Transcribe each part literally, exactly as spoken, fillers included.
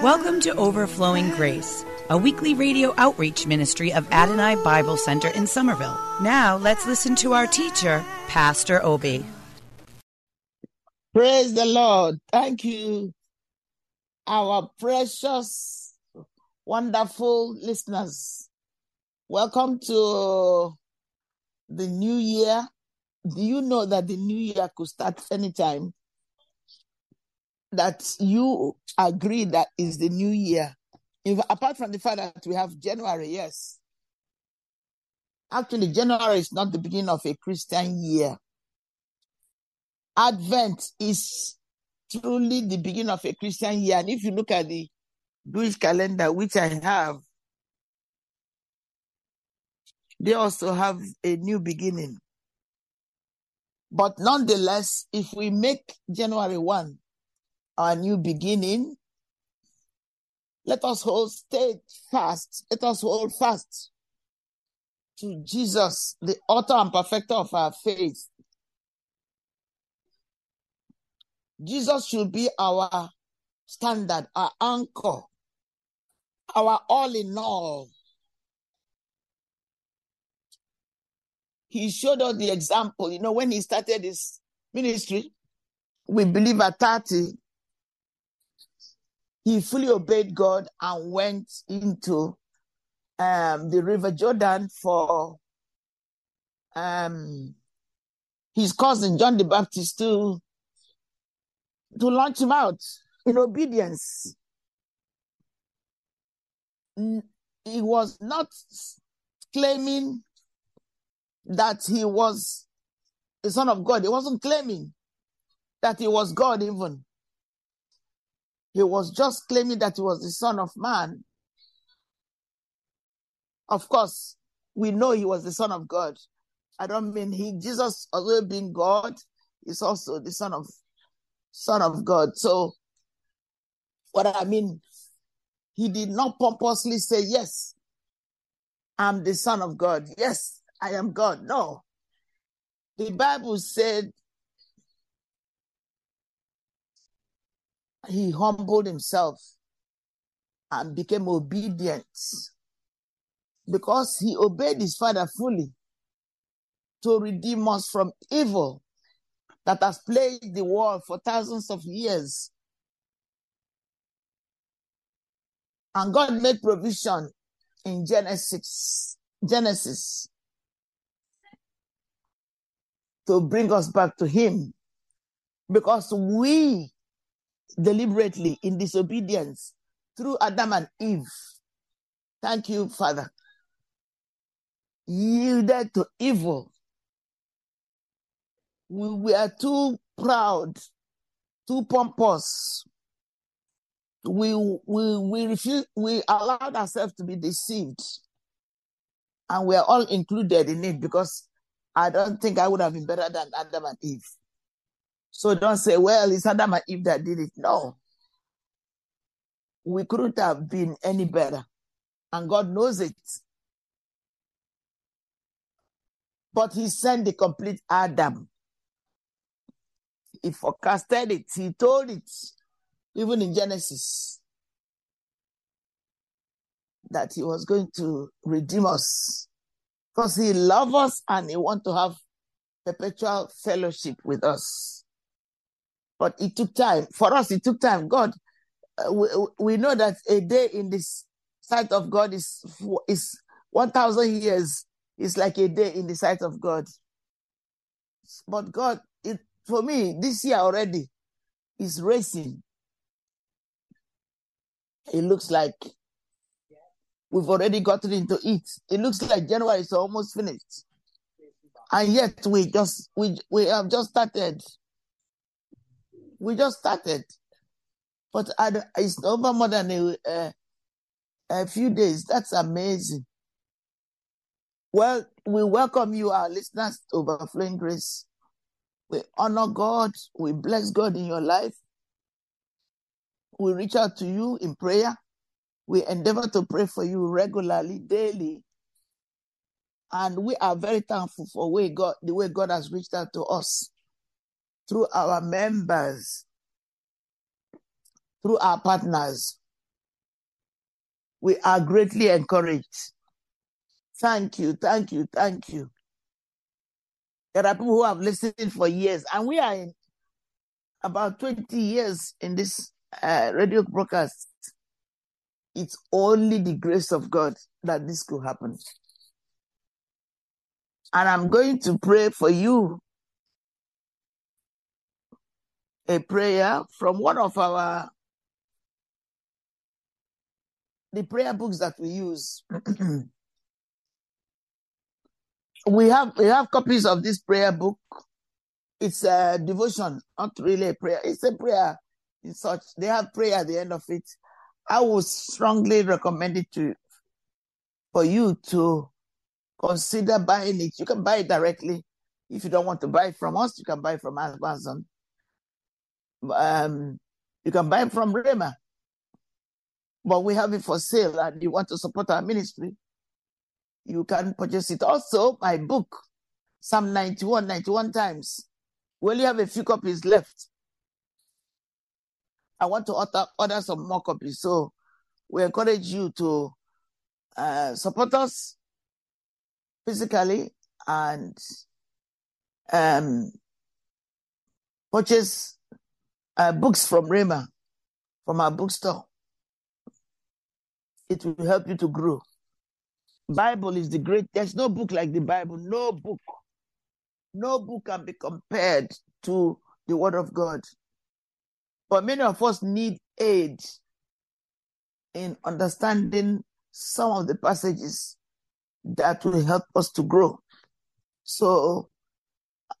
Welcome to Overflowing Grace, a weekly radio outreach ministry of Adonai Bible Center in Somerville. Now, let's listen to our teacher, Pastor Obi. Praise the Lord. Thank you, our precious, wonderful listeners. Welcome to the new year. Do you know that the new year could start anytime that you agree that is the new year? If, apart from the fact that we have January, yes. Actually, January is not the beginning of a Christian year. Advent is truly the beginning of a Christian year. And if you look at the Jewish calendar, which I have, they also have a new beginning. But nonetheless, if we make January first our new beginning, let us hold steadfast, let us hold fast to Jesus, the author and perfecter of our faith. Jesus should be our standard, our anchor, our all in all. He showed us the example. You know, when he started his ministry, we believe at thirty, he fully obeyed God and went into um, the River Jordan for um, his cousin, John the Baptist, to, to launch him out in obedience. He was not claiming that he was the Son of God. He wasn't claiming that he was God even. He was just claiming that he was the Son of Man. Of course, we know he was the Son of God. I don't mean he, Jesus, although being God, is also the Son of Son of God. So, what I mean, he did not pompously say, yes, I'm the Son of God. Yes, I am God. No. The Bible said, he humbled himself and became obedient because he obeyed his Father fully to redeem us from evil that has plagued the world for thousands of years. And God made provision in Genesis, Genesis to bring us back to him because we deliberately in disobedience through Adam and Eve, thank you, Father, yielded to evil. We were too proud, too pompous. We we we refused, we allowed ourselves to be deceived, and we are all included in it because I don't think I would have been better than Adam and Eve. So don't say, well, it's Adam and Eve that did it. No. We couldn't have been any better. And God knows it. But he sent the complete Adam. He forecasted it. He told it, even in Genesis, that he was going to redeem us. Because he loves us and he wants to have perpetual fellowship with us. But it took time. For us, it took time. God, uh, we, we know that a day in the sight of God is, is one thousand years. It's like a day in the sight of God. But God, it, for me, this year already is racing. it looks like we've already gotten into it. It looks like January is almost finished. And yet we just we we have just started. We just started. But I, it's over more than a, a, a few days. That's amazing. Well, we welcome you, our listeners, to Overflowing Grace. We honor God. We bless God in your life. We reach out to you in prayer. We endeavor to pray for you regularly, daily. And we are very thankful for way God, the way God has reached out to us through our members, through our partners. We are greatly encouraged. Thank you, thank you, thank you. There are people who have listened for years, and we are in about twenty years in this uh, radio broadcast. It's only the grace of God that this could happen. And I'm going to pray for you a prayer from one of our, the prayer books that we use. We have we have copies of this prayer book. It's a devotion, not really a prayer. It's a prayer in such. They have prayer at the end of it. I would strongly recommend it to for you to consider buying it. You can buy it directly. If you don't want to buy it from us, you can buy it from Amazon. Um, you can buy it from Rema. But we have it for sale, and you want to support our ministry, you can purchase it. Also, my book, Psalm ninety-one, ninety-one times. We only have a few copies left. I want to order, order some more copies. So we encourage you to uh, support us physically and um, purchase uh, books from Rema, from our bookstore. It will help you to grow. Bible is the great, there's no book like the Bible, no book. No book can be compared to the Word of God. But many of us need aid in understanding some of the passages that will help us to grow. So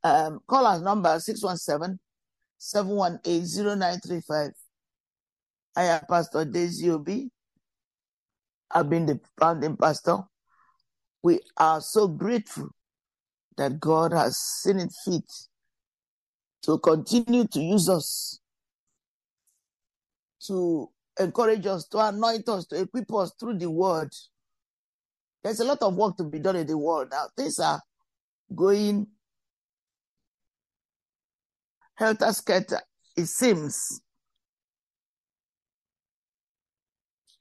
um, call our number six one seven, seven one eight, zero nine three five. I am Pastor Daisy Obi. I've been the founding pastor. We are so grateful that God has seen it fit to continue to use us, to encourage us, to anoint us, to equip us through the word. There's a lot of work to be done in the world now. Things are going helter-skelter, it seems.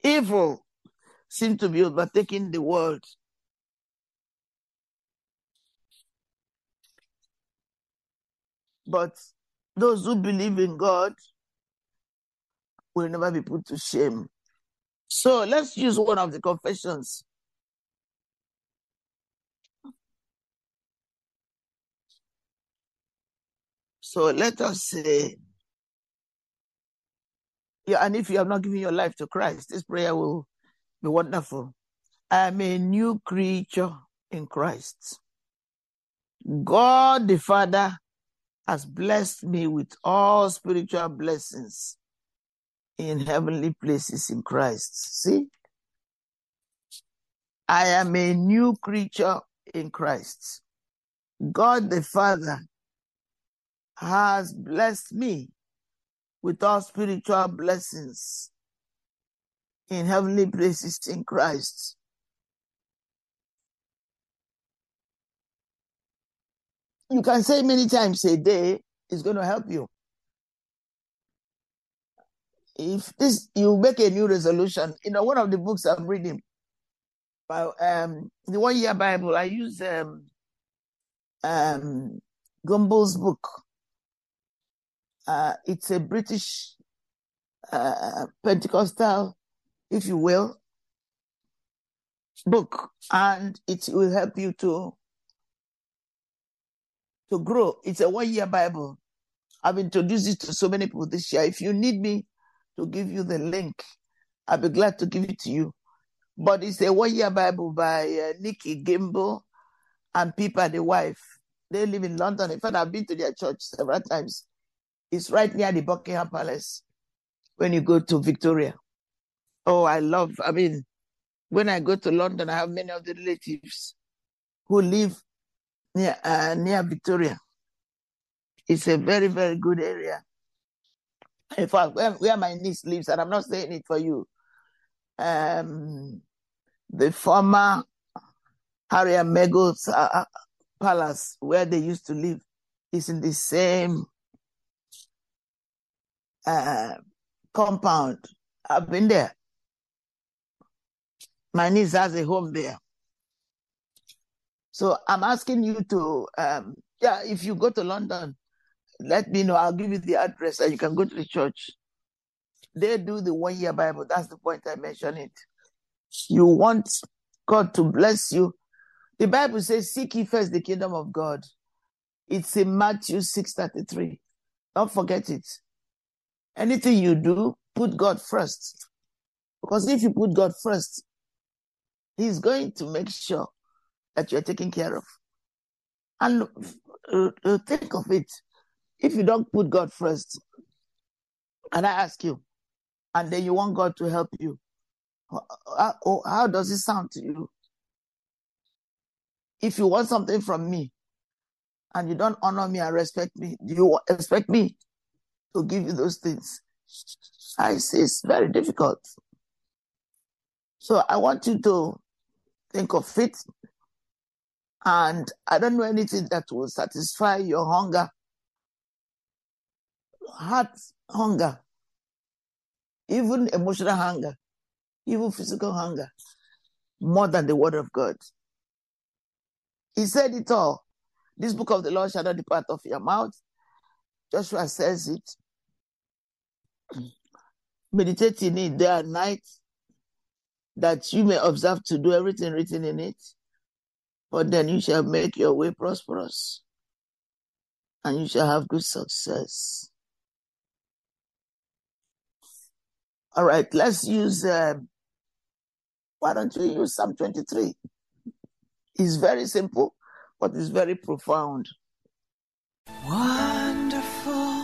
Evil seems to be overtaking the world. But those who believe in God will never be put to shame. So let's use one of the confessions. So let us say, yeah, and if you have not given your life to Christ, this prayer will be wonderful. I am a new creature in Christ. God the Father has blessed me with all spiritual blessings in heavenly places in Christ. See? I am a new creature in Christ. God the Father has blessed me with all spiritual blessings in heavenly places in Christ. You can say many times a day, it's going to help you. If this, you make a new resolution. You know, one of the books I'm reading, by, um, the One Year Bible, I use um, um, Gumbel's book. Uh, it's a British uh, Pentecostal, if you will, book, and it will help you to to grow. It's a one-year Bible. I've introduced it to so many people this year. If you need me to give you the link, I'll be glad to give it to you. But it's a One Year Bible by uh, Nicky Gumbel and Pipa, the wife. They live in London. In fact, I've been to their church several times. It's right near the Buckingham Palace when you go to Victoria. Oh, I love, I mean, when I go to London, I have many of the relatives who live near, uh, near Victoria. It's a very, very good area. In fact, where, where my niece lives, and I'm not saying it for you, um, the former Harriet Meagles uh, Palace, where they used to live, is in the same uh, compound. I've been there. My niece has a home there. So I'm asking you to, um, yeah, if you go to London, let me know. I'll give you the address and you can go to the church. They do the One Year Bible. That's the point I mentioned it. You want God to bless you. The Bible says, seek ye first the kingdom of God. It's in Matthew six thirty-three. Don't forget it. Anything you do, put God first. Because if you put God first, He's going to make sure that you're taken care of. And uh, uh, think of it. If you don't put God first, and I ask you, and then you want God to help you, how, how does it sound to you? If you want something from me, and you don't honor me and respect me, do you expect me to give you those things? I say it's very difficult. So I want you to think of it, and I don't know anything that will satisfy your hunger, heart hunger, even emotional hunger, even physical hunger, more than the word of God. He said it all. This book of the law shall not depart of your mouth. Joshua says it. Meditate in it day and night, that you may observe to do everything written in it, but then you shall make your way prosperous, and you shall have good success. All right, let's use, uh, why don't we use Psalm twenty-three? It's very simple, but it's very profound. Wonderful,